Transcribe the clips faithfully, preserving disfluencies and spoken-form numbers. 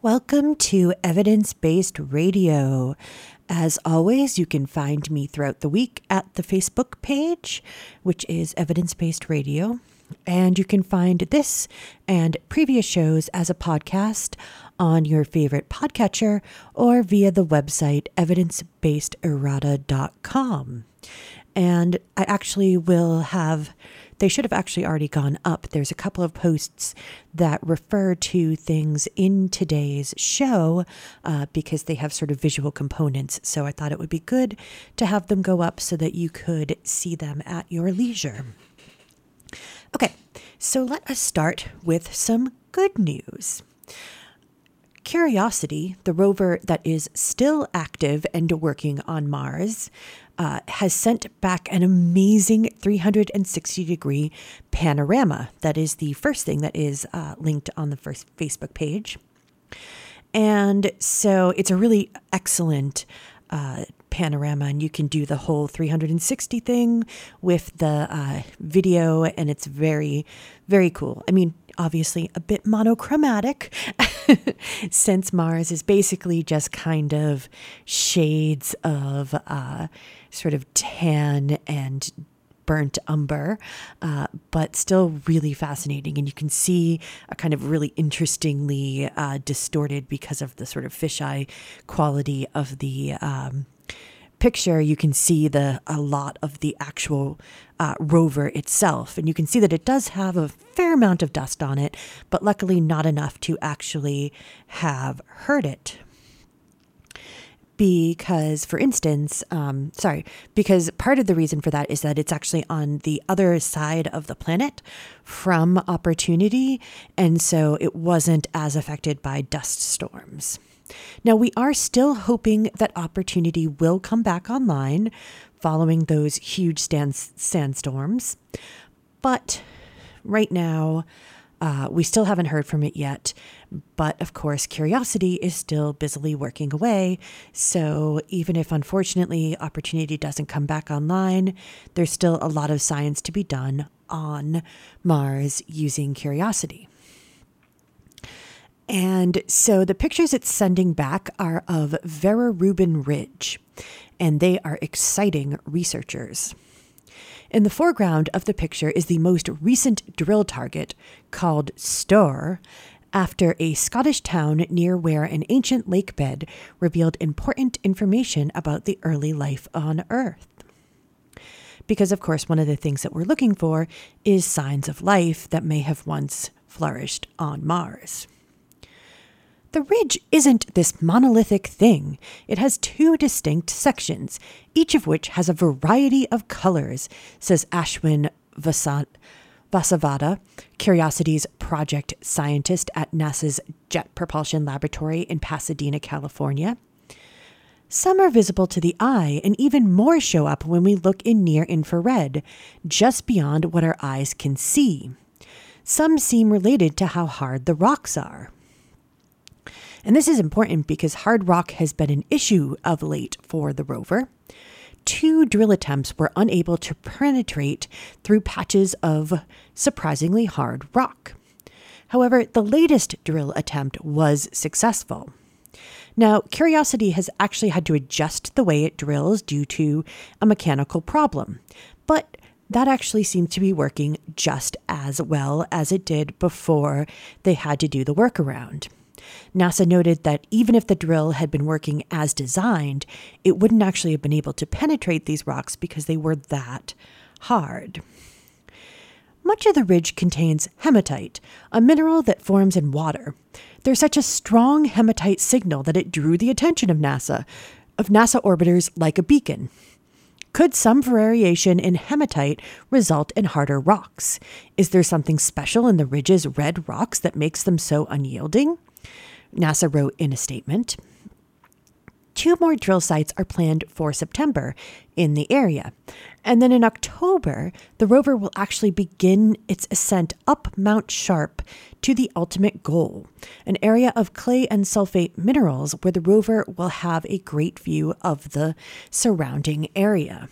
Welcome to Evidence Based Radio. As always, you can find me throughout the week at the Facebook page, which is Evidence Based Radio. And you can find this and previous shows as a podcast on your favorite podcatcher or via the website evidence based errata dot com. And I actually will have, they should have actually already gone up. There's a couple of posts that refer to things in today's show uh, because they have sort of visual components. So I thought it would be good to have them go up so that you could see them at your leisure. Okay, so let us start with some good news. Curiosity, the rover that is still active and working on Mars, Uh, has sent back an amazing three hundred sixty degree panorama. That is the first thing that is uh, linked on the first Facebook page. And so it's a really excellent uh, panorama, and you can do the whole three hundred sixty thing with the uh, video, and it's very, very cool. I mean, obviously a bit monochromatic since Mars is basically just kind of shades of uh, sort of tan and burnt umber, uh, but still really fascinating. And you can see a kind of really interestingly uh, distorted because of the sort of fisheye quality of the um, picture. You can see the a lot of the actual uh, rover itself, and you can see that it does have a fair amount of dust on it, but luckily not enough to actually have hurt it. Because, for instance, um, sorry, because part of the reason for that is that it's actually on the other side of the planet from Opportunity, and so it wasn't as affected by dust storms. Now, we are still hoping that Opportunity will come back online following those huge stand- sandstorms. But right now, uh, we still haven't heard from it yet. But of course, Curiosity is still busily working away. So even if, unfortunately, Opportunity doesn't come back online, there's still a lot of science to be done on Mars using Curiosity. And so the pictures it's sending back are of Vera Rubin Ridge, and they are exciting researchers. In the foreground of the picture is the most recent drill target, called Storr, after a Scottish town near where an ancient lake bed revealed important information about the early life on Earth. Because, of course, one of the things that we're looking for is signs of life that may have once flourished on Mars. The ridge isn't this monolithic thing. It has two distinct sections, each of which has a variety of colors, says Ashwin Vasavada, Curiosity's project scientist at NASA's Jet Propulsion Laboratory in Pasadena, California. Some are visible to the eye, and even more show up when we look in near infrared, just beyond what our eyes can see. Some seem related to how hard the rocks are. And this is important because hard rock has been an issue of late for the rover. Two drill attempts were unable to penetrate through patches of surprisingly hard rock. However, the latest drill attempt was successful. Now, Curiosity has actually had to adjust the way it drills due to a mechanical problem, but that actually seems to be working just as well as it did before they had to do the workaround. NASA noted that even if the drill had been working as designed, it wouldn't actually have been able to penetrate these rocks because they were that hard. Much of the ridge contains hematite, a mineral that forms in water. There's such a strong hematite signal that it drew the attention of NASA, of NASA orbiters like a beacon. Could some variation in hematite result in harder rocks? Is there something special in the ridge's red rocks that makes them so unyielding? NASA wrote in a statement. Two more drill sites are planned for September in the area. And then in October, the rover will actually begin its ascent up Mount Sharp to the ultimate goal, an area of clay and sulfate minerals where the rover will have a great view of the surrounding area.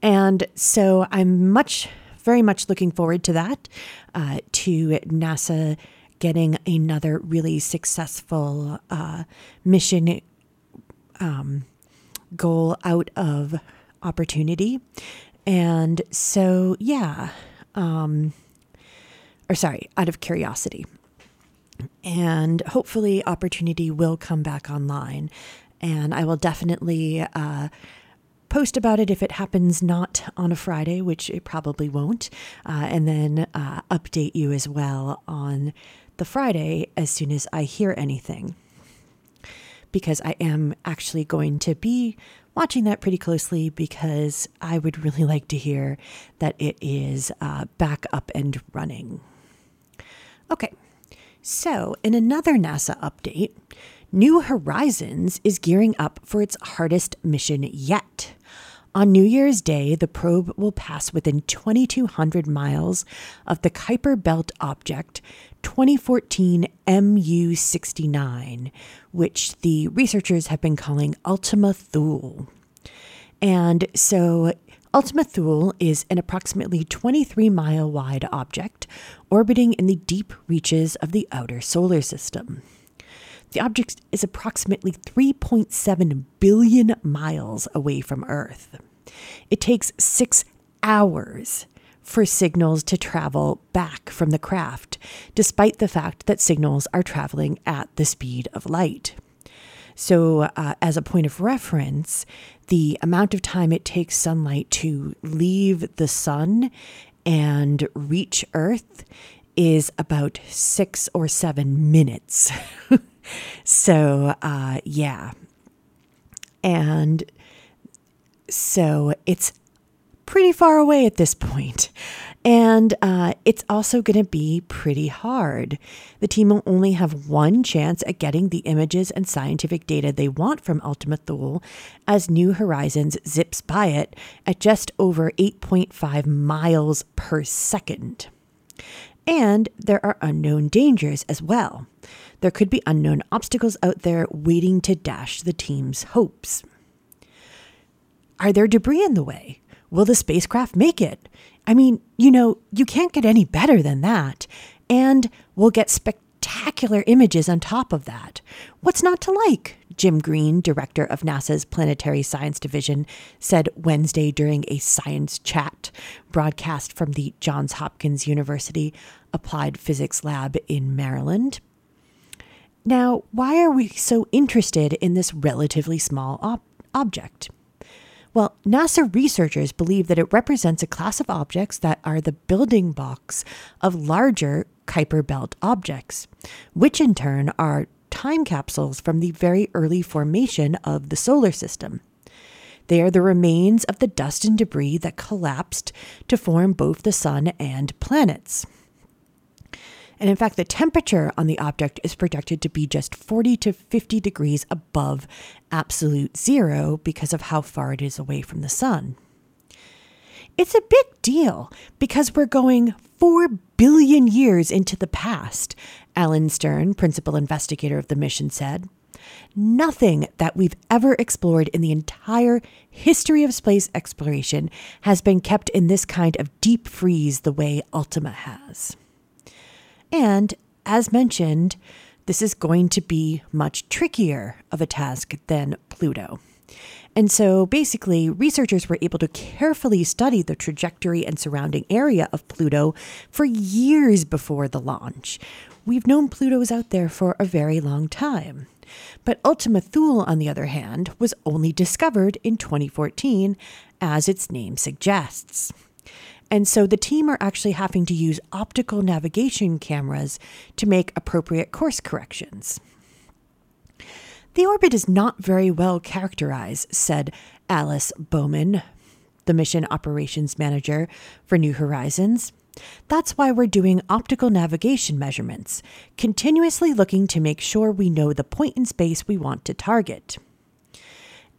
And so I'm much, very much looking forward to that, uh, to NASA getting another really successful uh, mission um, goal out of Opportunity. And so, yeah, um, or sorry, out of Curiosity. And hopefully Opportunity will come back online. And I will definitely uh, post about it if it happens not on a Friday, which it probably won't, uh, and then uh, update you as well on the Friday as soon as I hear anything, because I am actually going to be watching that pretty closely, because I would really like to hear that it is uh, back up and running. Okay, so in another NASA update, New Horizons is gearing up for its hardest mission yet. On New Year's Day, the probe will pass within twenty-two hundred miles of the Kuiper Belt object, twenty fourteen M U sixty-nine, which the researchers have been calling Ultima Thule. And so Ultima Thule is an approximately twenty-three mile wide object orbiting in the deep reaches of the outer solar system. The object is approximately three point seven billion miles away from Earth. It takes six hours for signals to travel back from the craft, despite the fact that signals are traveling at the speed of light. So, uh, as a point of reference, the amount of time it takes sunlight to leave the sun and reach Earth is about six or seven minutes. So, uh, yeah. And so it's pretty far away at this point. And uh, it's also going to be pretty hard. The team will only have one chance at getting the images and scientific data they want from Ultima Thule, as New Horizons zips by it at just over eight point five miles per second. And there are unknown dangers as well. There could be unknown obstacles out there waiting to dash the team's hopes. Are there debris in the way? Will the spacecraft make it? I mean, you know, you can't get any better than that. And we'll get spectacular images on top of that. What's not to like? Jim Green, director of NASA's Planetary Science Division, said Wednesday during a science chat broadcast from the Johns Hopkins University Applied Physics Lab in Maryland. Now, why are we so interested in this relatively small ob- object? Well, NASA researchers believe that it represents a class of objects that are the building blocks of larger Kuiper Belt objects, which in turn are time capsules from the very early formation of the solar system. They are the remains of the dust and debris that collapsed to form both the sun and planets. And in fact, the temperature on the object is projected to be just forty to fifty degrees above absolute zero because of how far it is away from the sun. It's a big deal because we're going four billion years into the past, Alan Stern, principal investigator of the mission, said. Nothing that we've ever explored in the entire history of space exploration has been kept in this kind of deep freeze the way Ultima has. And, as mentioned, this is going to be much trickier of a task than Pluto. And so basically, researchers were able to carefully study the trajectory and surrounding area of Pluto for years before the launch. We've known Pluto was out there for a very long time. But Ultima Thule, on the other hand, was only discovered in twenty fourteen, as its name suggests. And so the team are actually having to use optical navigation cameras to make appropriate course corrections. The orbit is not very well characterized, said Alice Bowman, the mission operations manager for New Horizons. That's why we're doing optical navigation measurements, continuously looking to make sure we know the point in space we want to target.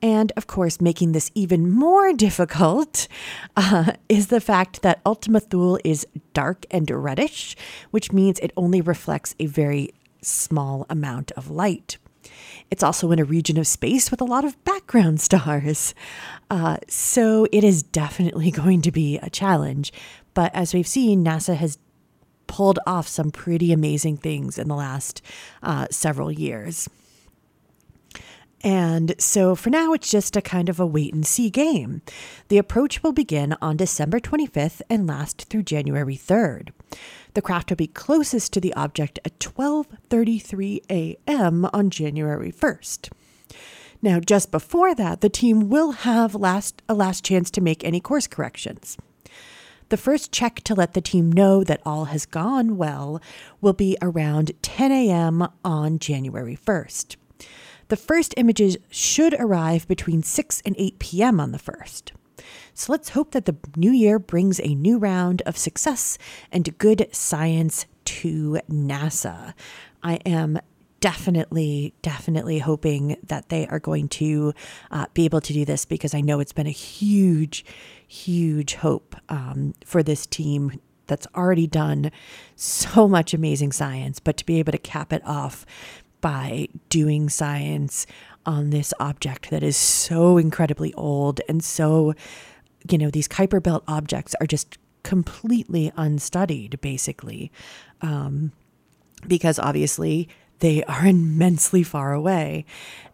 And, of course, making this even more difficult uh, is the fact that Ultima Thule is dark and reddish, which means it only reflects a very small amount of light. It's also in a region of space with a lot of background stars. Uh, so it is definitely going to be a challenge. But as we've seen, NASA has pulled off some pretty amazing things in the last uh, several years. And so for now, it's just a kind of a wait and see game. The approach will begin on December twenty-fifth and last through January third. The craft will be closest to the object at twelve thirty-three a.m. on January first. Now, just before that, the team will have last a last chance to make any course corrections. The first check to let the team know that all has gone well will be around ten a.m. on January first. The first images should arrive between six and eight p.m. on the first. So let's hope that the new year brings a new round of success and good science to NASA. I am definitely, definitely hoping that they are going to uh, be able to do this, because I know it's been a huge, huge hope um, for this team that's already done so much amazing science, but to be able to cap it off by doing science on this object that is so incredibly old and so, you know, these Kuiper Belt objects are just completely unstudied, basically, um, because obviously they are immensely far away.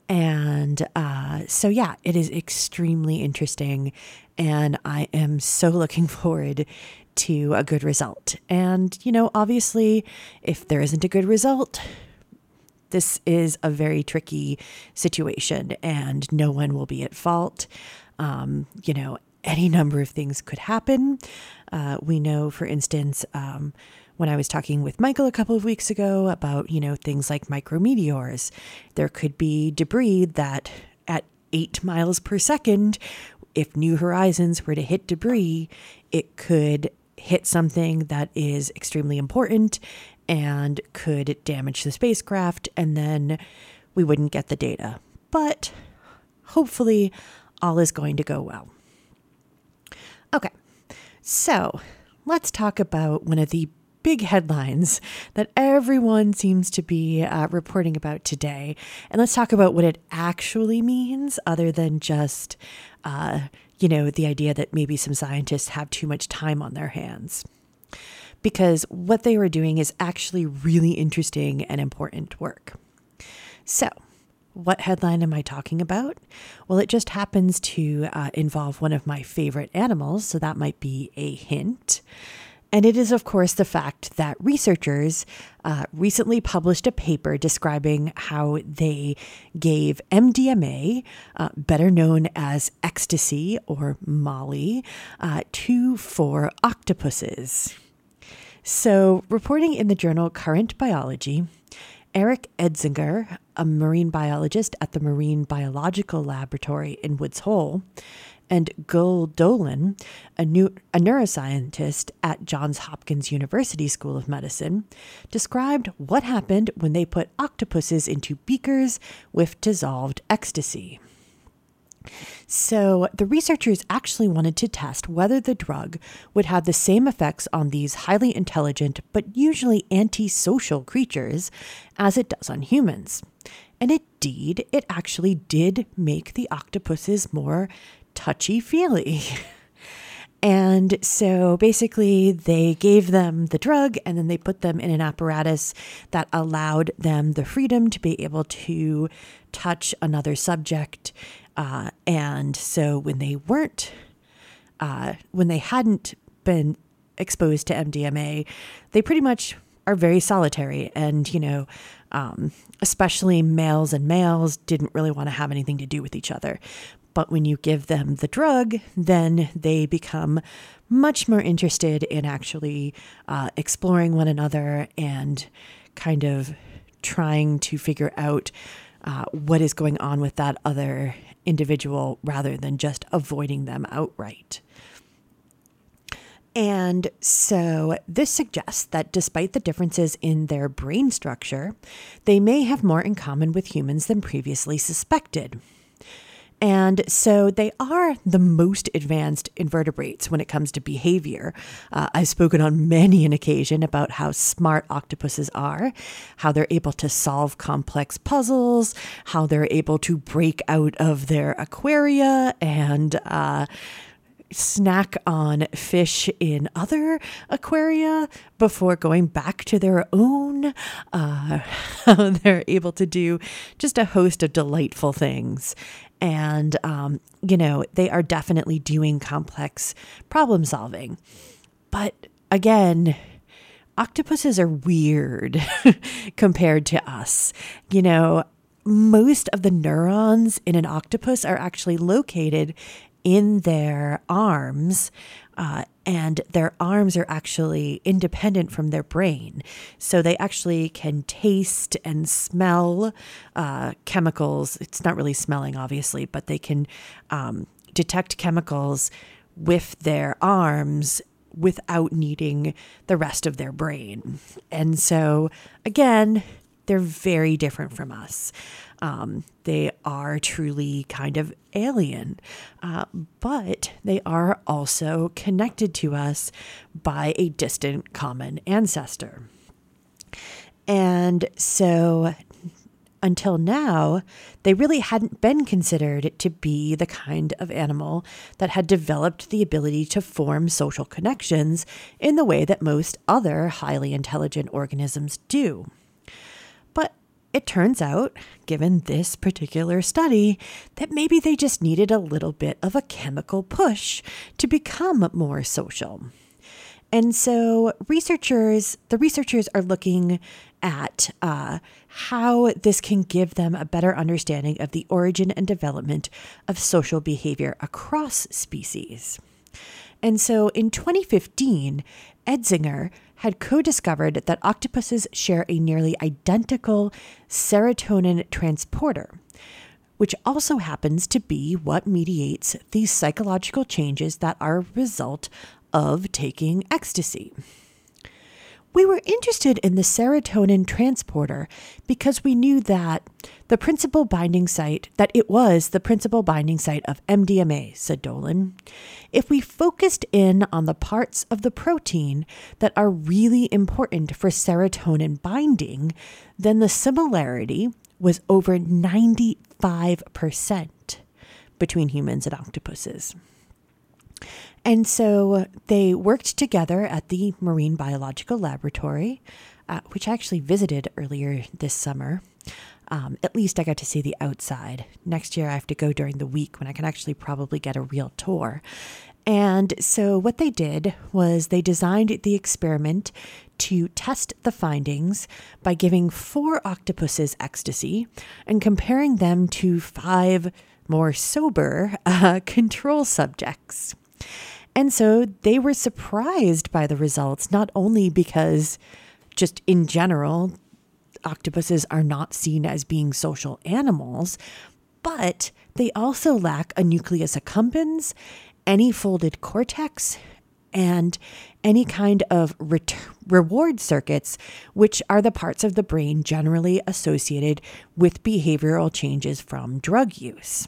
And uh, so, yeah, it is extremely interesting, and I am so looking forward to a good result. And, you know, obviously, if there isn't a good result, this is a very tricky situation and no one will be at fault. Um, you know, any number of things could happen. Uh, we know, for instance, um, when I was talking with Michael a couple of weeks ago about, you know, things like micrometeors, there could be debris that at eight miles per second, if New Horizons were to hit debris, it could hit something that is extremely important and could damage the spacecraft, and then we wouldn't get the data. But hopefully all is going to go well. Okay, so let's talk about one of the big headlines that everyone seems to be uh, reporting about today. And let's talk about what it actually means, other than just, uh, you know, the idea that maybe some scientists have too much time on their hands. Because what they were doing is actually really interesting and important work. So, what headline am I talking about? Well, it just happens to uh, involve one of my favorite animals, so that might be a hint. And it is, of course, the fact that researchers uh, recently published a paper describing how they gave M D M A, uh, better known as ecstasy or Molly, uh, to four octopuses. So, reporting in the journal Current Biology, Eric Edsinger, a marine biologist at the Marine Biological Laboratory in Woods Hole, and Gul Dolan, a, new, a neuroscientist at Johns Hopkins University School of Medicine, described what happened when they put octopuses into beakers with dissolved ecstasy. So the researchers actually wanted to test whether the drug would have the same effects on these highly intelligent but usually antisocial creatures as it does on humans. And indeed, it actually did make the octopuses more touchy-feely. And so basically they gave them the drug, and then they put them in an apparatus that allowed them the freedom to be able to touch another subject. Uh, and so when they weren't, uh, when they hadn't been exposed to M D M A, they pretty much are very solitary. And, you know, um, especially males and males didn't really want to have anything to do with each other. But when you give them the drug, then they become much more interested in actually uh, exploring one another and kind of trying to figure out uh, what is going on with that other individual, rather than just avoiding them outright. And so this suggests that despite the differences in their brain structure, they may have more in common with humans than previously suspected. And so they are the most advanced invertebrates when it comes to behavior. Uh, I've spoken on many an occasion about how smart octopuses are, how they're able to solve complex puzzles, how they're able to break out of their aquaria and, uh, snack on fish in other aquaria before going back to their own. Uh, they're able to do just a host of delightful things. And, um, you know, they are definitely doing complex problem solving. But again, octopuses are weird compared to us. You know, most of the neurons in an octopus are actually located in their arms, uh, and their arms are actually independent from their brain. So they actually can taste and smell uh, chemicals. It's not really smelling, obviously, but they can um, detect chemicals with their arms without needing the rest of their brain. And so, again, they're very different from us. Um, they are truly kind of alien, uh, but they are also connected to us by a distant common ancestor. And so until now, they really hadn't been considered to be the kind of animal that had developed the ability to form social connections in the way that most other highly intelligent organisms do. It turns out, given this particular study, that maybe they just needed a little bit of a chemical push to become more social. And so researchers, the researchers are looking at uh, how this can give them a better understanding of the origin and development of social behavior across species. And so in twenty fifteen, Edsinger had co-discovered that octopuses share a nearly identical serotonin transporter, which also happens to be what mediates the psychological changes that are a result of taking ecstasy. We were interested in the serotonin transporter because we knew that the principal binding site, that it was the principal binding site of M D M A, said Dolan. If we focused in on the parts of the protein that are really important for serotonin binding, then the similarity was over ninety-five percent between humans and octopuses. And so they worked together at the Marine Biological Laboratory, uh, which I actually visited earlier this summer. Um, at least I got to see the outside. Next year I have to go during the week when I can actually probably get a real tour. And so what they did was they designed the experiment to test the findings by giving four octopuses ecstasy and comparing them to five more sober uh, control subjects. And so they were surprised by the results, not only because just in general, octopuses are not seen as being social animals, but they also lack a nucleus accumbens, any folded cortex, and any kind of re- reward circuits, which are the parts of the brain generally associated with behavioral changes from drug use.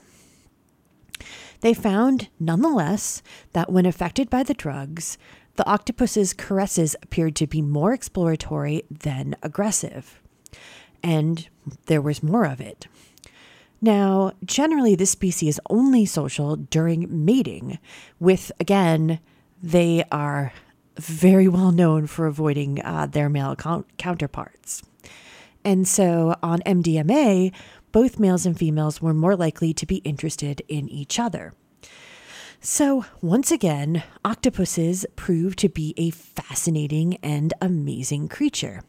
They found, nonetheless, that when affected by the drugs, the octopus's caresses appeared to be more exploratory than aggressive. And there was more of it. Now, generally, this species is only social during mating, with, again, they are very well known for avoiding uh, their male co- counterparts. And so on M D M A, both males and females were more likely to be interested in each other. So once again, octopuses prove to be a fascinating and amazing creature,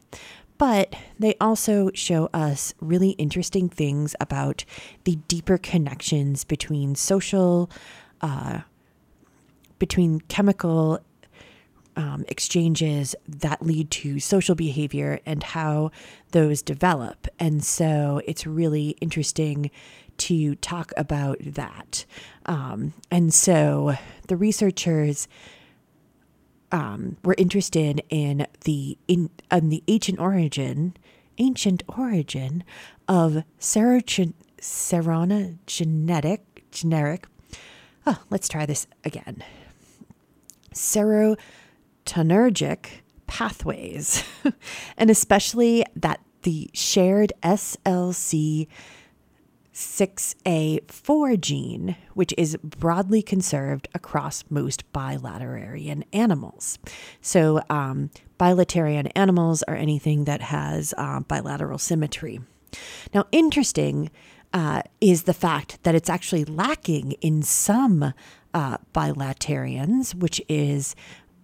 but they also show us really interesting things about the deeper connections between social, uh, between chemical Um, exchanges that lead to social behavior and how those develop. And so it's really interesting to talk about that. Um, and so the researchers um, were interested in the in, in the ancient origin, ancient origin of serogen, serogenetic, generic. Oh, let's try this again. Sero. Serotonergic pathways, and especially that the shared S L C six A four gene, which is broadly conserved across most bilaterian animals. So um, bilaterian animals are anything that has uh, bilateral symmetry. Now, interesting uh, is the fact that it's actually lacking in some uh, bilaterians, which is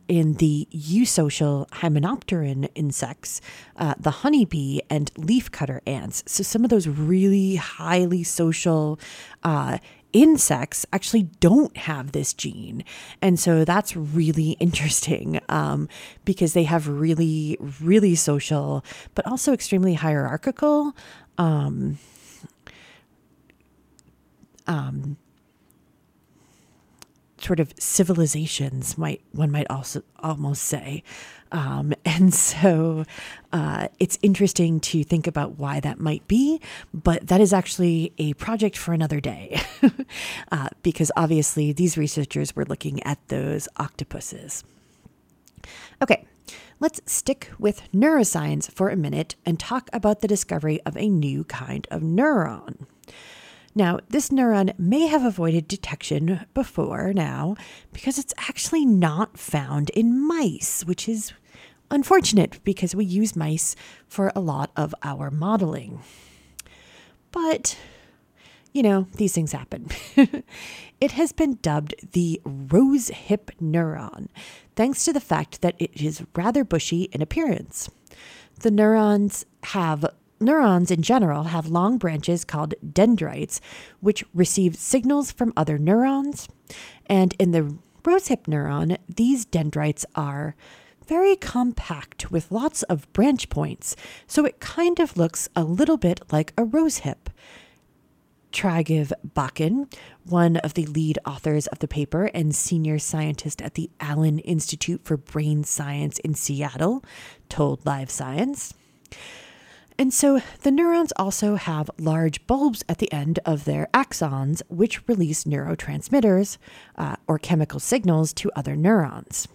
in the eusocial hymenopteran insects, uh, the honeybee, and leafcutter ants. So some of those really highly social uh, insects actually don't have this gene. And so that's really interesting um, because they have really, really social, but also extremely hierarchical um, um sort of civilizations, might one might also almost say, um, and so uh, it's interesting to think about why that might be. But that is actually a project for another day, uh, because obviously these researchers were looking at those octopuses. Okay, let's stick with neuroscience for a minute and talk about the discovery of a new kind of neuron. Now, this neuron may have avoided detection before now because it's actually not found in mice, which is unfortunate because we use mice for a lot of our modeling. But, you know, these things happen. It has been dubbed the rose hip neuron, thanks to the fact that it is rather bushy in appearance. The neurons have Neurons in general have long branches called dendrites, which receive signals from other neurons. And in the rosehip neuron, these dendrites are very compact with lots of branch points, so it kind of looks a little bit like a rosehip. Tragiv Bakin, one of the lead authors of the paper and senior scientist at the Allen Institute for Brain Science in Seattle, told Live Science. And so the neurons also have large bulbs at the end of their axons, which release neurotransmitters uh, or chemical signals to other neurons.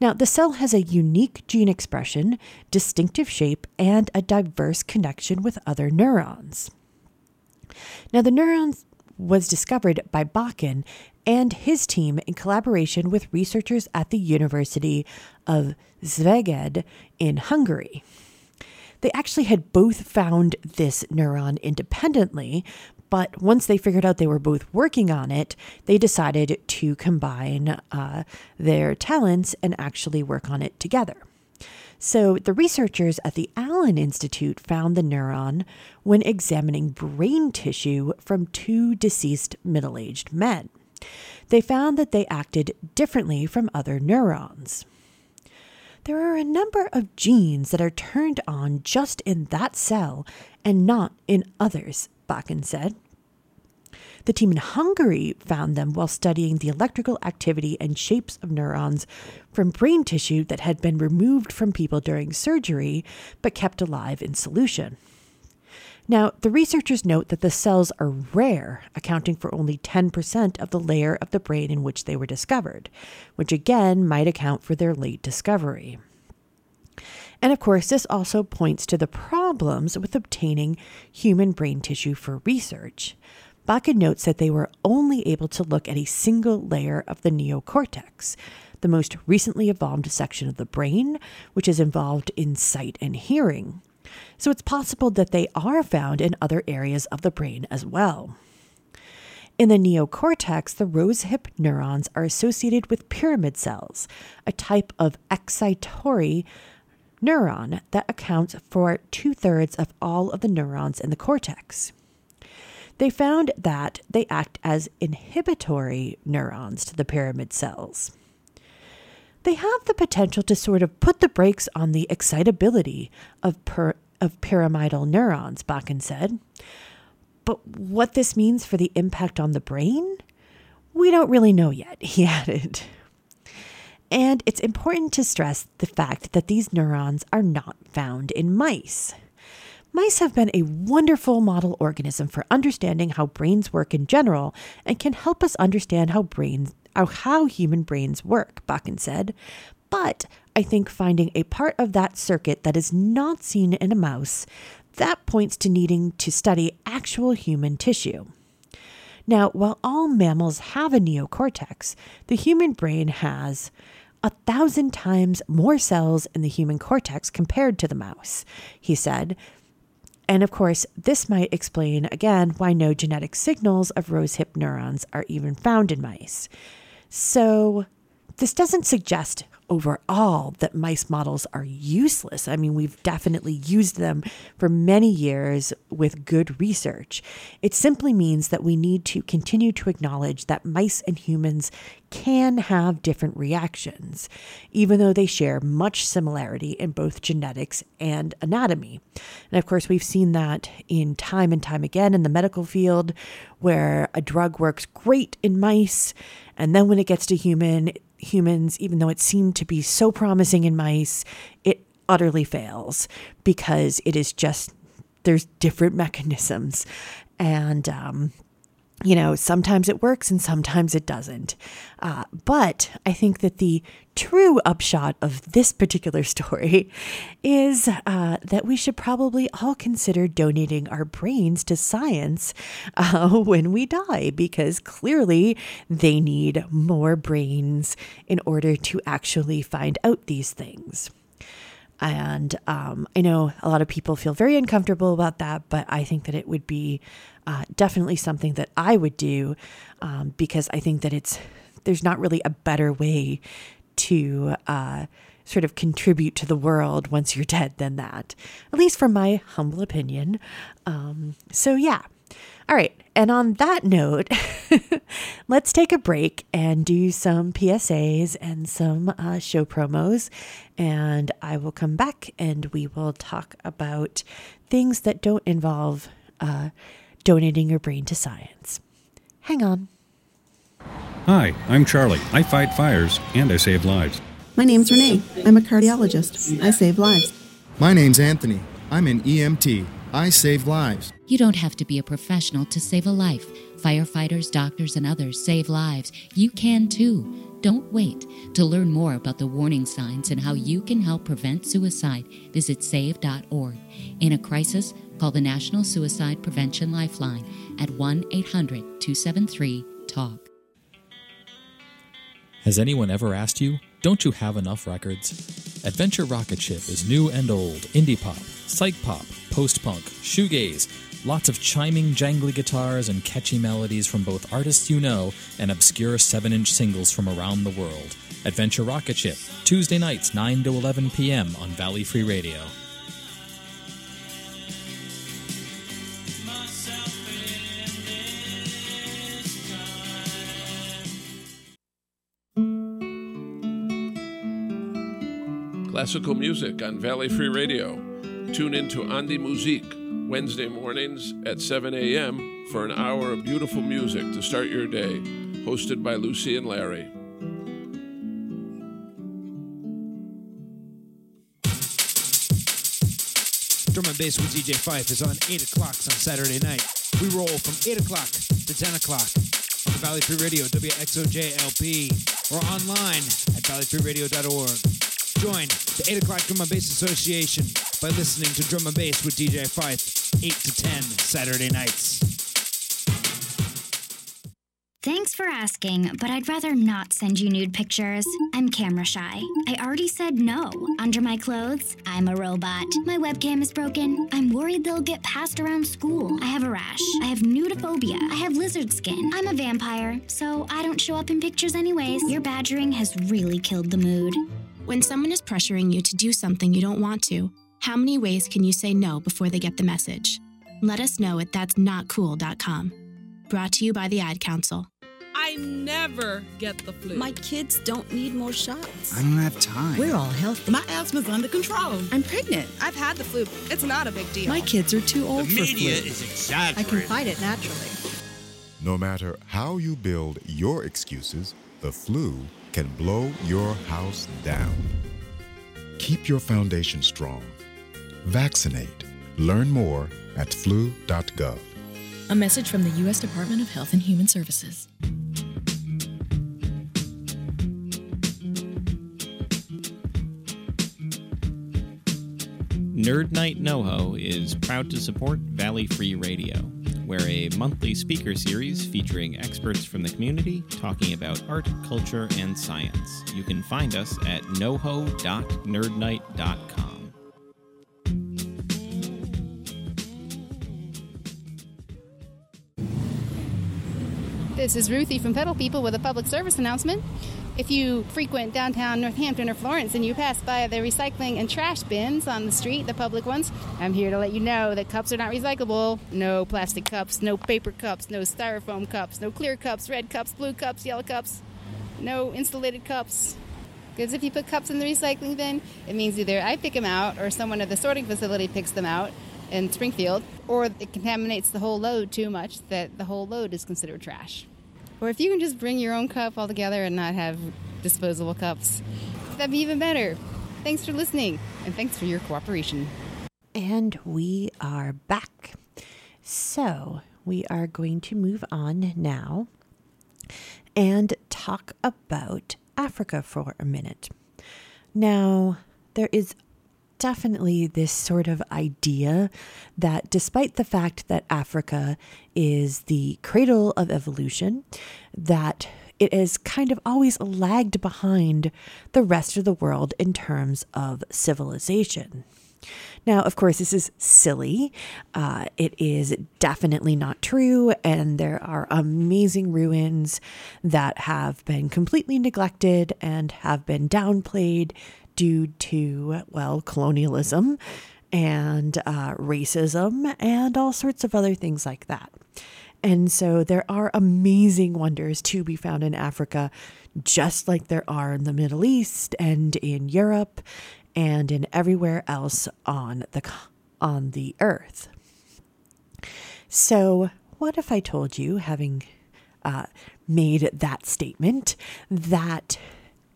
Now, the cell has a unique gene expression, distinctive shape, and a diverse connection with other neurons. Now, the neurons was discovered by Bakin and his team in collaboration with researchers at the University of Szeged in Hungary. They actually had both found this neuron independently, but once they figured out they were both working on it, they decided to combine uh, their talents and actually work on it together. So the researchers at the Allen Institute found the neuron when examining brain tissue from two deceased middle-aged men. They found that they acted differently from other neurons. There are a number of genes that are turned on just in that cell and not in others, Bakin said. The team in Hungary found them while studying the electrical activity and shapes of neurons from brain tissue that had been removed from people during surgery but kept alive in solution. Now, the researchers note that the cells are rare, accounting for only ten percent of the layer of the brain in which they were discovered, which again might account for their late discovery. And of course, this also points to the problems with obtaining human brain tissue for research. Bakin notes that they were only able to look at a single layer of the neocortex, the most recently evolved section of the brain, which is involved in sight and hearing. So it's possible that they are found in other areas of the brain as well. In the neocortex, the rosehip neurons are associated with pyramid cells, a type of excitatory neuron that accounts for two-thirds of all of the neurons in the cortex. They found that they act as inhibitory neurons to the pyramid cells. They have the potential to sort of put the brakes on the excitability of per, of pyramidal neurons, Bakin said. But what this means for the impact on the brain? We don't really know yet, he added. And it's important to stress the fact that these neurons are not found in mice. Mice have been a wonderful model organism for understanding how brains work in general and can help us understand how brains how human brains work, Bakin said. But I think finding a part of that circuit that is not seen in a mouse That points to needing to study actual human tissue. Now, while all mammals have a neocortex, the human brain has a thousand times more cells in the human cortex compared to the mouse, he said. And of course, this might explain again why no genetic signals of rosehip neurons are even found in mice. So this doesn't suggest overall that mice models are useless. I mean, we've definitely used them for many years with good research. It simply means that we need to continue to acknowledge that mice and humans can have different reactions, even though they share much similarity in both genetics and anatomy. And of course, we've seen that in time and time again in the medical field, where a drug works great in mice, and then when it gets to human, humans, even though it seemed to be so promising in mice, it utterly fails because it is just, there's different mechanisms. And, um, you know, sometimes it works and sometimes it doesn't. Uh, but I think that the true upshot of this particular story is uh, that we should probably all consider donating our brains to science uh, when we die, because clearly they need more brains in order to actually find out these things. And um, I know a lot of people feel very uncomfortable about that, but I think that it would be uh, definitely something that I would do um, because I think that it's there's not really a better way to uh, sort of contribute to the world once you're dead than that, at least from my humble opinion. Um, so yeah. All right. And on that note, let's take a break and do some P S As and some uh, show promos. And I will come back and we will talk about things that don't involve uh, donating your brain to science. Hang on. Hi, I'm Charlie. I fight fires and I save lives. My name's Renee. I'm a cardiologist. I save lives. My name's Anthony. I'm an E M T. I save lives. You don't have to be a professional to save a life. Firefighters, doctors, and others save lives. You can too. Don't wait. To learn more about the warning signs and how you can help prevent suicide, visit save dot org. In a crisis, call the National Suicide Prevention Lifeline at one eight hundred two seven three TALK. Has anyone ever asked you, don't you have enough records? Adventure Rocket Ship is new and old, indie pop, psych pop, post-punk, shoegaze, lots of chiming, jangly guitars and catchy melodies from both artists you know and obscure seven-inch singles from around the world. Adventure Rocket Ship, Tuesday nights nine to eleven p.m. on Valley Free Radio. Classical music on Valley Free Radio. Tune in to Andi Musique, Wednesday mornings at seven a.m. for an hour of beautiful music to start your day, hosted by Lucy and Larry. Drum and Bass with D J Fife is on eight o'clock on Saturday night. We roll from eight o'clock to ten o'clock on Valley Free Radio, W X O J L P, or online at valley free radio dot org. Join the eight o'clock Drum and Bass Association by listening to Drum and Bass with D J Fife, eight to ten Saturday nights. Thanks for asking, but I'd rather not send you nude pictures. I'm camera shy. I already said no. Under my clothes, I'm a robot. My webcam is broken. I'm worried they'll get passed around school. I have a rash. I have nudophobia. I have lizard skin. I'm a vampire, so I don't show up in pictures anyways. Your badgering has really killed the mood. When someone is pressuring you to do something you don't want to, how many ways can you say no before they get the message? Let us know at that's not cool dot com. Brought to you by the Ad Council. I never get the flu. My kids don't need more shots. I don't have time. We're all healthy. My asthma's under control. I'm pregnant. I've had the flu. It's not a big deal. My kids are too old for flu. The media is exaggerating. I can fight it naturally. No matter how you build your excuses, the flu can blow your house down. Keep your foundation strong. Vaccinate. Learn more at flu dot gov. A message from the U S Department of Health and Human Services. Nerd Night NoHo is proud to support Valley Free Radio, where a monthly speaker series featuring experts from the community talking about art, culture, and science. You can find us at noho dot nerd night dot com. This is Ruthie from Pedal People with a public service announcement. If you frequent downtown Northampton or Florence and you pass by the recycling and trash bins on the street, the public ones, I'm here to let you know that cups are not recyclable. No plastic cups, no paper cups, no styrofoam cups, no clear cups, red cups, blue cups, yellow cups, no insulated cups. Because if you put cups in the recycling bin, it means either I pick them out or someone at the sorting facility picks them out in Springfield, or it contaminates the whole load too much that the whole load is considered trash. Or if you can just bring your own cup all together and not have disposable cups, that'd be even better. Thanks for listening, and thanks for your cooperation. And we are back. So we are going to move on now and talk about Africa for a minute. Now, there is definitely this sort of idea that despite the fact that Africa is the cradle of evolution, that it has kind of always lagged behind the rest of the world in terms of civilization. Now, of course, this is silly. Uh, it is definitely not true, and there are amazing ruins that have been completely neglected and have been downplayed due to, well, colonialism and uh, racism and all sorts of other things like that. And so there are amazing wonders to be found in Africa, just like there are in the Middle East and in Europe and in everywhere else on the on the earth. So what if I told you, having uh, made that statement, that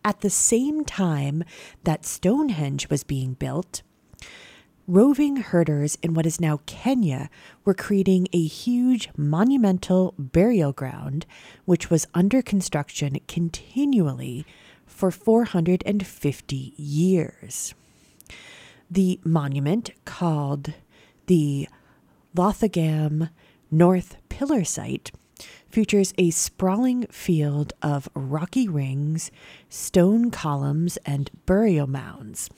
at the same time that Stonehenge was being built, roving herders in what is now Kenya were creating a huge monumental burial ground, which was under construction continually for four hundred fifty years. The monument, called the Lothagam North Pillar Site, features a sprawling field of rocky rings, stone columns, and burial mounds.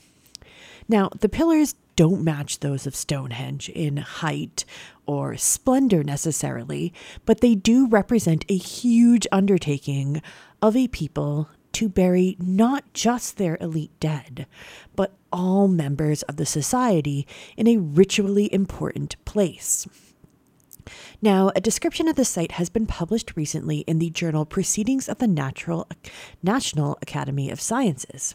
Now, the pillars don't match those of Stonehenge in height or splendor necessarily, but they do represent a huge undertaking of a people to bury not just their elite dead, but all members of the society in a ritually important place. Now, a description of the site has been published recently in the journal Proceedings of the Natural, National Academy of Sciences.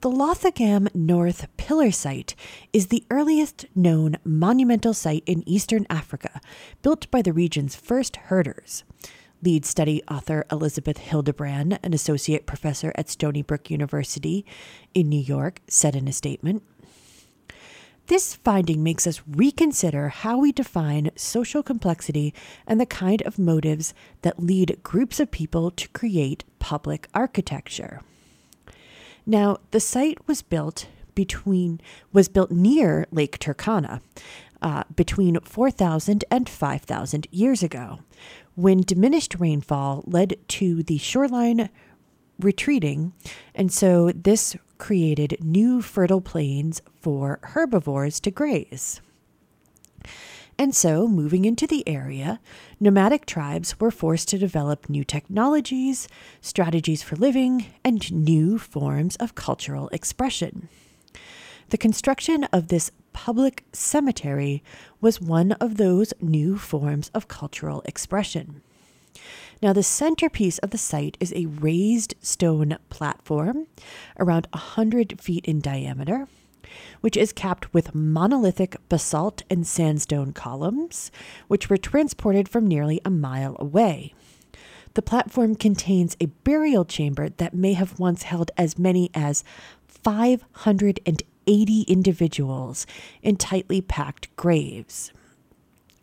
The Lothagam North Pillar Site is the earliest known monumental site in eastern Africa, built by the region's first herders. Lead study author Elizabeth Hildebrand, an associate professor at Stony Brook University in New York, said in a statement, "This finding makes us reconsider how we define social complexity and the kind of motives that lead groups of people to create public architecture." Now, the site was built between was built near Lake Turkana uh, between four thousand and five thousand years ago, when diminished rainfall led to the shoreline retreating, and so this created new fertile plains for herbivores to graze. And so, moving into the area, nomadic tribes were forced to develop new technologies, strategies for living, and new forms of cultural expression. The construction of this public cemetery was one of those new forms of cultural expression. Now, the centerpiece of the site is a raised stone platform around one hundred feet in diameter, which is capped with monolithic basalt and sandstone columns, which were transported from nearly a mile away. The platform contains a burial chamber that may have once held as many as five hundred eighty individuals in tightly packed graves.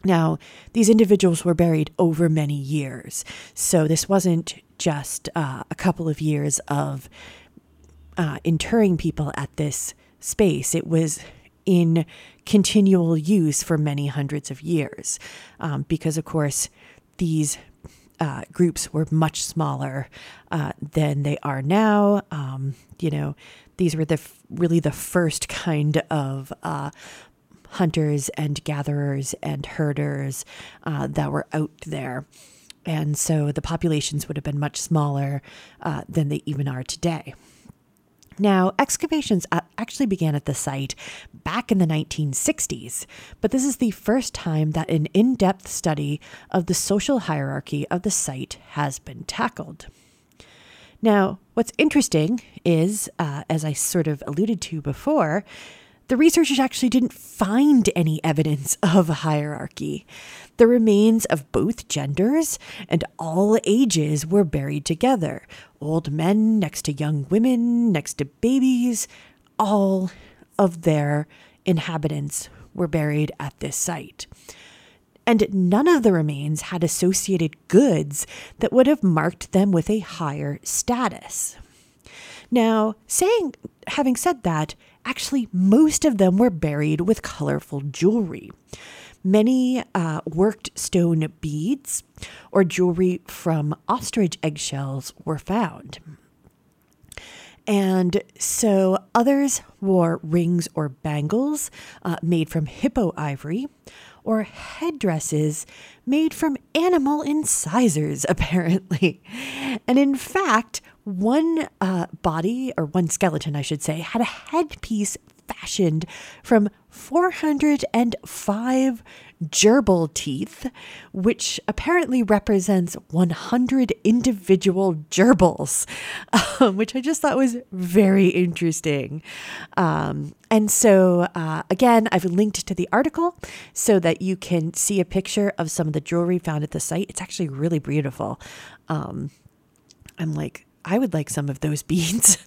Now, these individuals were buried over many years, so this wasn't just uh, a couple of years of uh, interring people at this space. It was in continual use for many hundreds of years, um, because, of course, these uh, groups were much smaller uh, than they are now. Um, you know, these were the f- really the first kind of uh, hunters and gatherers and herders uh, that were out there. And so the populations would have been much smaller uh, than they even are today. Now, excavations actually began at the site back in the nineteen sixties, but this is the first time that an in-depth study of the social hierarchy of the site has been tackled. Now, what's interesting is, uh, as I sort of alluded to before, the researchers actually didn't find any evidence of a hierarchy. The remains of both genders and all ages were buried together. Old men next to young women, next to babies. All of their inhabitants were buried at this site. And none of the remains had associated goods that would have marked them with a higher status. Now, saying, having said that, actually, most of them were buried with colorful jewelry. Many uh, worked stone beads or jewelry from ostrich eggshells were found. And so others wore rings or bangles uh, made from hippo ivory, or headdresses made from animal incisors, apparently. And in fact, one uh, body, or one skeleton, I should say, had a headpiece fashioned from four hundred five gerbil teeth, which apparently represents one hundred individual gerbils, um, which I just thought was very interesting. Um, and so, uh, again, I've linked to the article so that you can see a picture of some of the jewelry found at the site. It's actually really beautiful. Um, I'm like, I would like some of those beads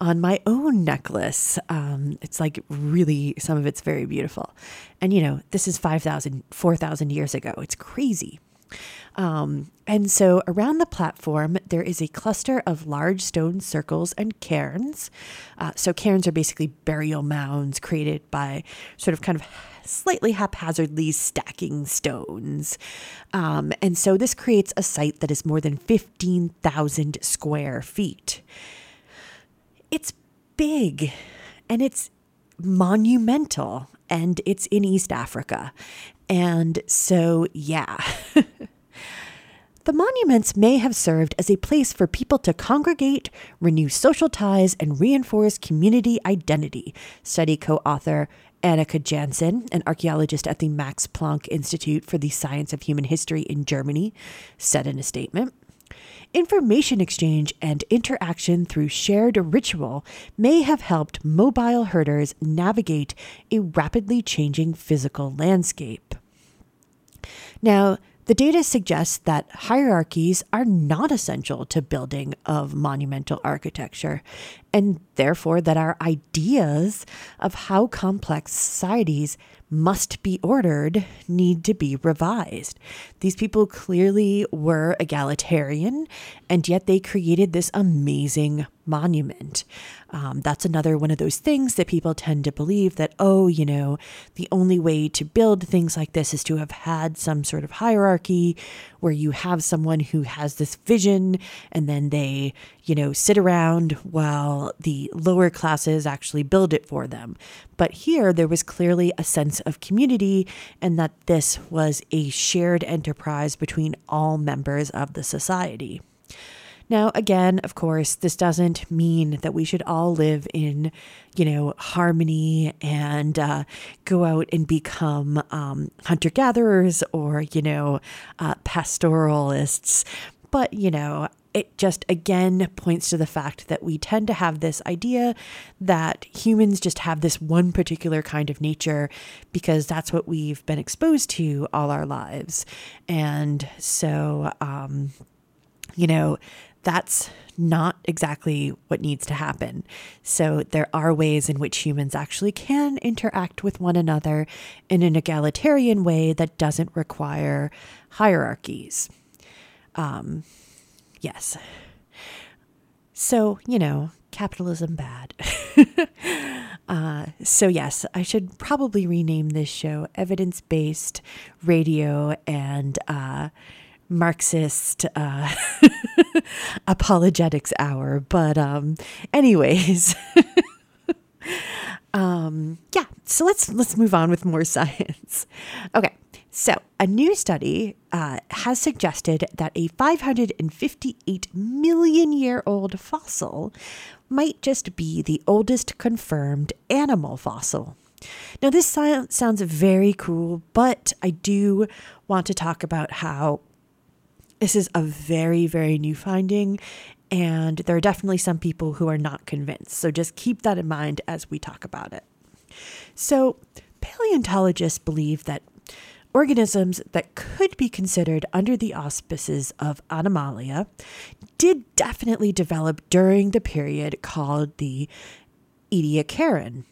on my own necklace. Um, it's like really, some of it's very beautiful. And, you know, this is five thousand, four thousand years ago. It's crazy. Um, and so around the platform, there is a cluster of large stone circles and cairns. Uh, so cairns are basically burial mounds created by sort of kind of slightly haphazardly stacking stones. Um, and so this creates a site that is more than fifteen thousand square feet. It's big and it's monumental, and it's in East Africa. And so, yeah. The monuments may have served as a place for people to congregate, renew social ties, and reinforce community identity, study co-author Annika Janssen, an archaeologist at the Max Planck Institute for the Science of Human History in Germany, said in a statement. Information exchange and interaction through shared ritual may have helped mobile herders navigate a rapidly changing physical landscape. Now, the data suggests that hierarchies are not essential to building of monumental architecture, and therefore that our ideas of how complex societies must be ordered need to be revised. These people clearly were egalitarian, and yet they created this amazing monument. Um, that's another one of those things that people tend to believe that, oh, you know, the only way to build things like this is to have had some sort of hierarchy where you have someone who has this vision and then they, you know, sit around while the lower classes actually build it for them. But here there was clearly a sense of community and that this was a shared enterprise between all members of the society. Now, again, of course, this doesn't mean that we should all live in, you know, harmony and uh, go out and become um, hunter-gatherers or, you know, uh, pastoralists. But, you know, it just, again, points to the fact that we tend to have this idea that humans just have this one particular kind of nature because that's what we've been exposed to all our lives. And so, um, you know, that's not exactly what needs to happen. So there are ways in which humans actually can interact with one another in an egalitarian way that doesn't require hierarchies. Um, yes. So, you know, capitalism bad. uh, so yes, I should probably rename this show Evidence Based Radio and uh, Marxist uh, Apologetics Hour. But um, anyways, um, yeah. So let's let's move on with more science. Okay. So a new study uh, has suggested that a five hundred fifty-eight million year old fossil might just be the oldest confirmed animal fossil. Now, this science sounds very cool, but I do want to talk about how this is a very, very new finding, and there are definitely some people who are not convinced. So just keep that in mind as we talk about it. So paleontologists believe that organisms that could be considered under the auspices of Animalia did definitely develop during the period called the Ediacaran,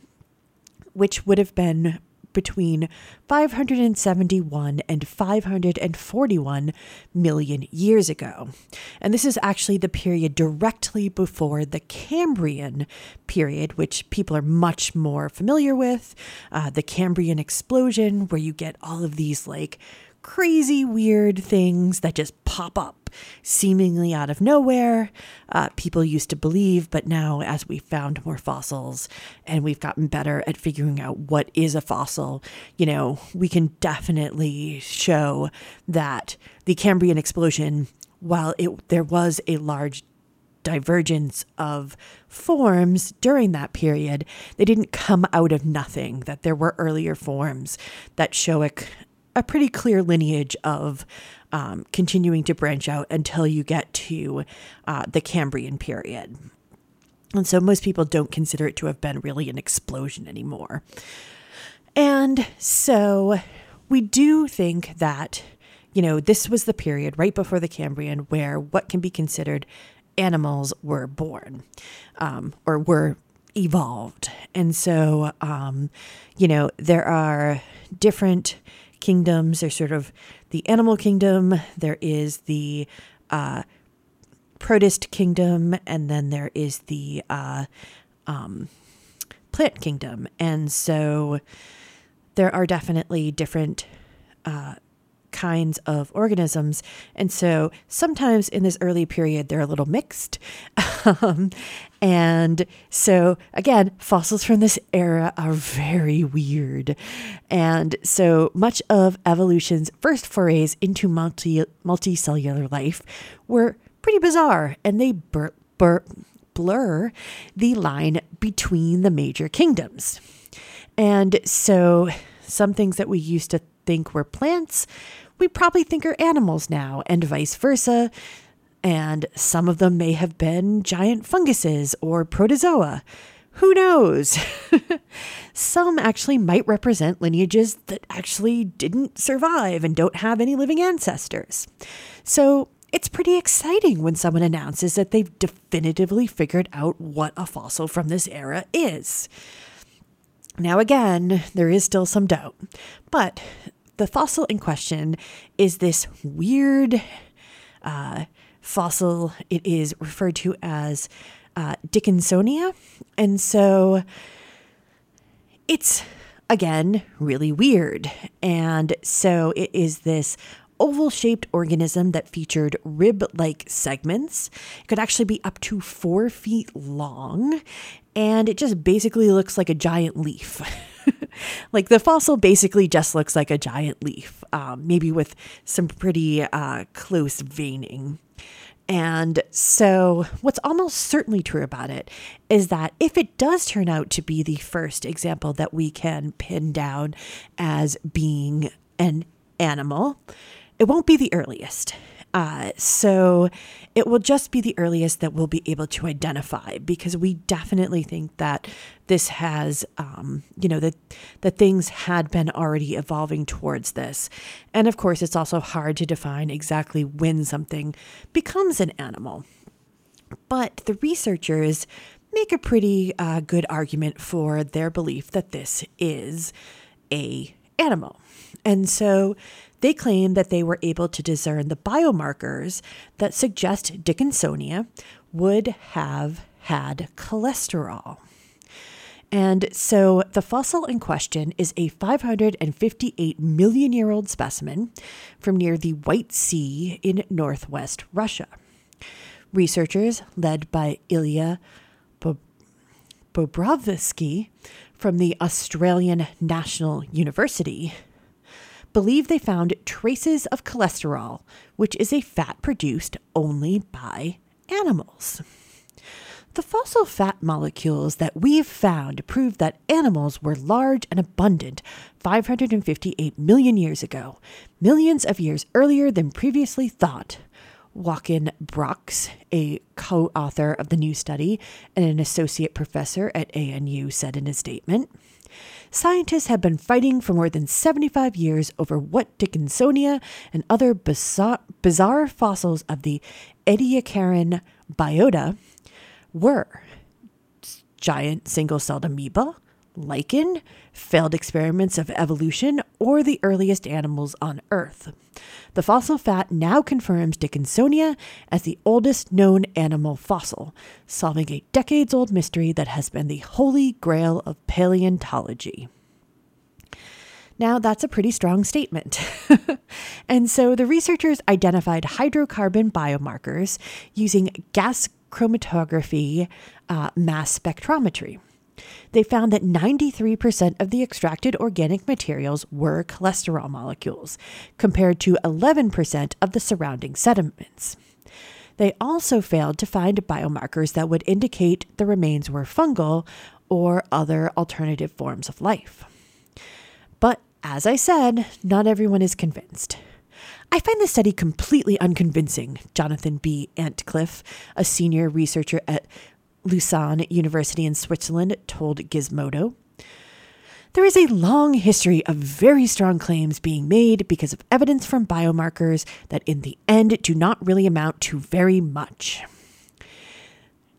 which would have been between five hundred seventy-one and five hundred forty-one million years ago. And this is actually the period directly before the Cambrian period, which people are much more familiar with, uh, the Cambrian explosion, where you get all of these like crazy weird things that just pop up seemingly out of nowhere. Uh, people used to believe, but now as we found more fossils and we've gotten better at figuring out what is a fossil, you know, we can definitely show that the Cambrian explosion, while it there was a large divergence of forms during that period, they didn't come out of nothing, that there were earlier forms that show a a pretty clear lineage of um, continuing to branch out until you get to uh, the Cambrian period. And so most people don't consider it to have been really an explosion anymore. And so we do think that, you know, this was the period right before the Cambrian where what can be considered animals were born um, or were evolved. And so, um, you know, there are different kingdoms. There's sort of the animal kingdom, there is the uh, protist kingdom, and then there is the uh, um, plant kingdom. And so there are definitely different uh, kinds of organisms. And so sometimes in this early period, they're a little mixed. um, and so again, fossils from this era are very weird. And so much of evolution's first forays into multi multicellular life were pretty bizarre, and they bur- bur- blur the line between the major kingdoms. And so some things that we used to think were plants, we probably think are animals now, and vice versa. And some of them may have been giant funguses or protozoa. Who knows? Some actually might represent lineages that actually didn't survive and don't have any living ancestors. So it's pretty exciting when someone announces that they've definitively figured out what a fossil from this era is. Now again, there is still some doubt, but the fossil in question is this weird uh, fossil. It is referred to as uh, Dickinsonia, and so it's, again, really weird. And so it is this oval-shaped organism that featured rib-like segments. It could actually be up to four feet long, and it just basically looks like a giant leaf. Like the fossil basically just looks like a giant leaf, um, maybe with some pretty uh, close veining. And so what's almost certainly true about it is that if it does turn out to be the first example that we can pin down as being an animal, it won't be the earliest. Uh, so it will just be the earliest that we'll be able to identify, because we definitely think that this has, um, you know, that, that things had been already evolving towards this. And of course, it's also hard to define exactly when something becomes an animal. But the researchers make a pretty uh, good argument for their belief that this is a animal. And so they claim that they were able to discern the biomarkers that suggest Dickinsonia would have had cholesterol. And so the fossil in question is a five hundred fifty-eight million year old specimen from near the White Sea in northwest Russia. Researchers led by Ilya Bob- Bobrovsky from the Australian National University believe they found traces of cholesterol, which is a fat produced only by animals. The fossil fat molecules that we've found prove that animals were large and abundant five hundred fifty-eight million years ago, millions of years earlier than previously thought. Jochen Brox, a co-author of the new study and an associate professor at A N U, said in a statement, "Scientists have been fighting for more than seventy-five years over what Dickinsonia and other bizarre, bizarre fossils of the Ediacaran biota were: giant single-celled amoeba, lichen, failed experiments of evolution, or the earliest animals on Earth. The fossil fat now confirms Dickinsonia as the oldest known animal fossil, solving a decades-old mystery that has been the holy grail of paleontology." Now, that's a pretty strong statement. And so the researchers identified hydrocarbon biomarkers using gas chromatography, uh, mass spectrometry. They found that ninety-three percent of the extracted organic materials were cholesterol molecules, compared to eleven percent of the surrounding sediments. They also failed to find biomarkers that would indicate the remains were fungal or other alternative forms of life. But as I said, not everyone is convinced. "I find this study completely unconvincing," Jonathan B. Antcliffe, a senior researcher at Lausanne University in Switzerland, told Gizmodo. "There is a long history of very strong claims being made because of evidence from biomarkers that in the end do not really amount to very much.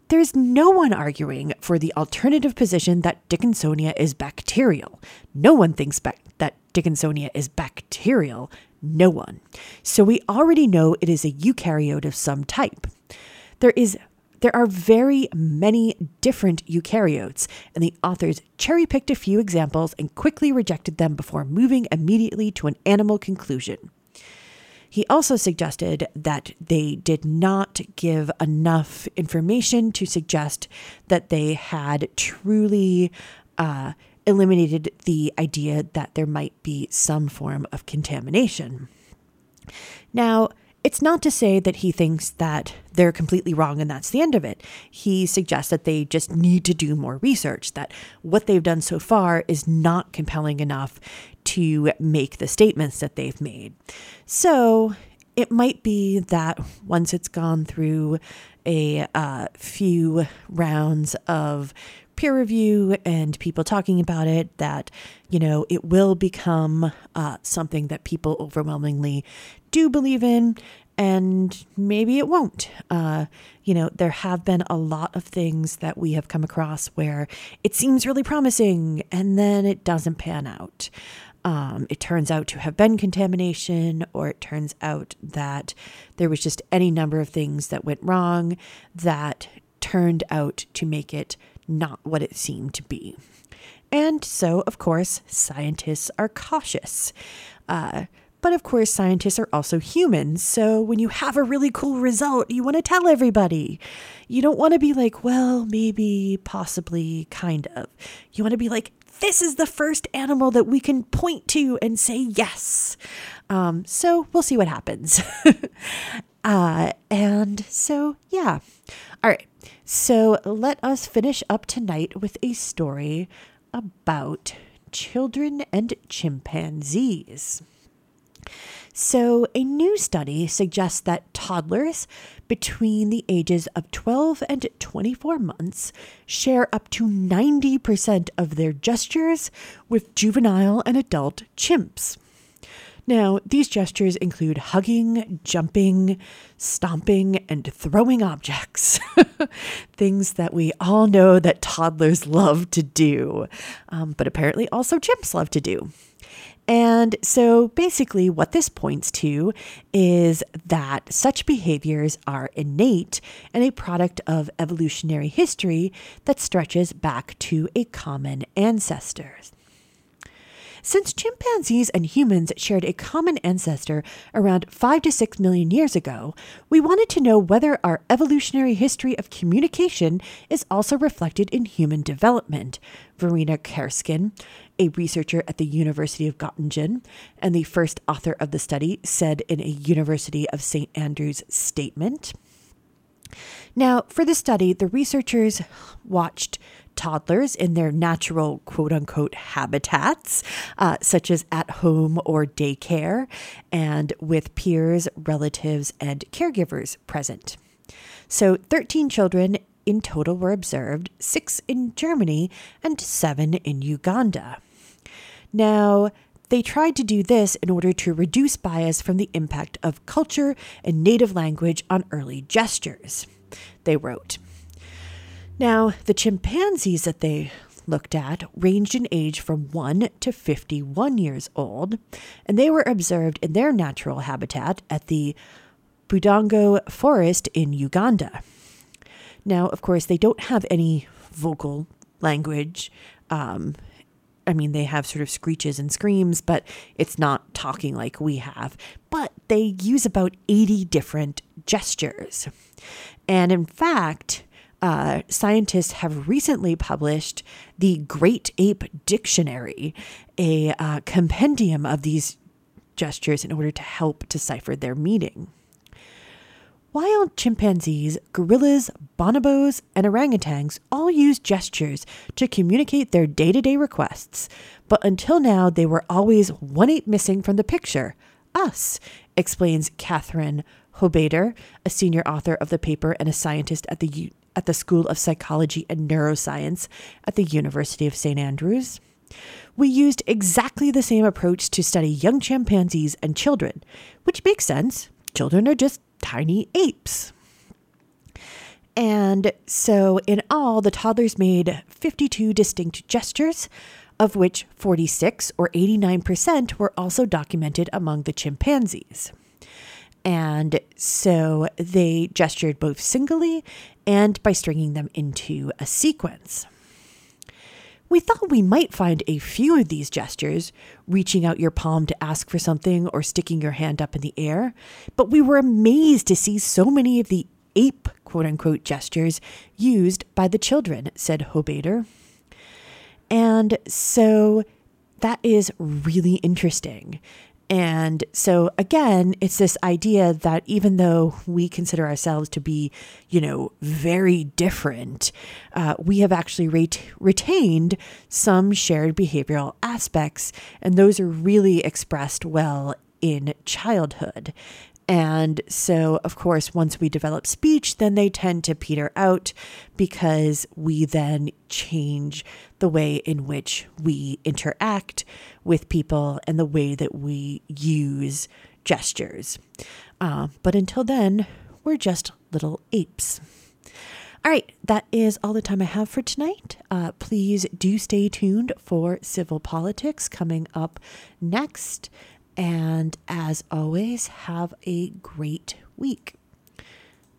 There is no one arguing for the alternative position that Dickinsonia is bacterial. No one thinks ba- that Dickinsonia is bacterial. No one. So we already know it is a eukaryote of some type. There is, there are very many different eukaryotes, and the authors cherry-picked a few examples and quickly rejected them before moving immediately to an animal conclusion." He also suggested that they did not give enough information to suggest that they had truly uh, eliminated the idea that there might be some form of contamination. Now, it's not to say that he thinks that they're completely wrong and that's the end of it. He suggests that they just need to do more research, that what they've done so far is not compelling enough to make the statements that they've made. So it might be that once it's gone through a uh, few rounds of peer review and people talking about it, that, you know, it will become uh, something that people overwhelmingly do believe in, and maybe it won't. Uh, you know, there have been a lot of things that we have come across where it seems really promising and then it doesn't pan out. Um, it turns out to have been contamination, or it turns out that there was just any number of things that went wrong that turned out to make it not what it seemed to be. And so, of course, scientists are cautious. Uh, but of course, scientists are also humans. So when you have a really cool result, you want to tell everybody. You don't want to be like, well, maybe, possibly, kind of. You want to be like, this is the first animal that we can point to and say yes. Um, so we'll see what happens. uh, and so, yeah. All right. So let us finish up tonight with a story about children and chimpanzees. So a new study suggests that toddlers between the ages of twelve and twenty-four months share up to ninety percent of their gestures with juvenile and adult chimps. Now, these gestures include hugging, jumping, stomping, and throwing objects, things that we all know that toddlers love to do, um, but apparently also chimps love to do. And so basically what this points to is that such behaviors are innate and a product of evolutionary history that stretches back to a common ancestor. Since chimpanzees and humans shared a common ancestor around five to six million years ago, we wanted to know whether our evolutionary history of communication is also reflected in human development. Verena Kerskin, a researcher at the University of Göttingen and the first author of the study, said in a University of Saint Andrews statement. Now, for the study, the researchers watched toddlers in their natural quote-unquote habitats, uh, such as at home or daycare, and with peers, relatives, and caregivers present. So thirteen children in total were observed, six in Germany and seven in Uganda. Now, they tried to do this in order to reduce bias from the impact of culture and native language on early gestures, they wrote. Now, the chimpanzees that they looked at ranged in age from one to fifty-one years old, and they were observed in their natural habitat at the Budongo Forest in Uganda. Now, of course, they don't have any vocal language. Um, I mean, they have sort of screeches and screams, but it's not talking like we have. But they use about eighty different gestures. And in fact, Uh, scientists have recently published the Great Ape Dictionary, a uh, compendium of these gestures in order to help decipher their meaning. Wild chimpanzees, gorillas, bonobos, and orangutans all use gestures to communicate their day-to-day requests, but until now they were always one ape missing from the picture, us, explains Catherine Hobader, a senior author of the paper and a scientist at the U- at the School of Psychology and Neuroscience at the University of Saint Andrews. We used exactly the same approach to study young chimpanzees and children, which makes sense. Children are just tiny apes. And so in all, the toddlers made fifty-two distinct gestures, of which forty-six or eighty-nine percent were also documented among the chimpanzees. And so they gestured both singly and by stringing them into a sequence. We thought we might find a few of these gestures, reaching out your palm to ask for something or sticking your hand up in the air, but we were amazed to see so many of the ape, quote-unquote, gestures used by the children, said Hobader. And so that is really interesting. And so, again, it's this idea that even though we consider ourselves to be, you know, very different, uh, we have actually ret- retained some shared behavioral aspects, and those are really expressed well in childhood. And so, of course, once we develop speech, then they tend to peter out because we then change the way in which we interact with people and the way that we use gestures. Uh, but until then, we're just little apes. All right, that is all the time I have for tonight. Uh, please do stay tuned for Civil Politics coming up next. And as always, have a great week.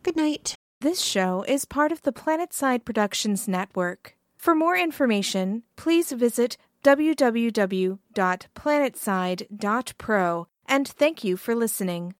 Good night. This show is part of the PlanetSide Productions Network. For more information, please visit w w w dot planetside dot pro, and thank you for listening.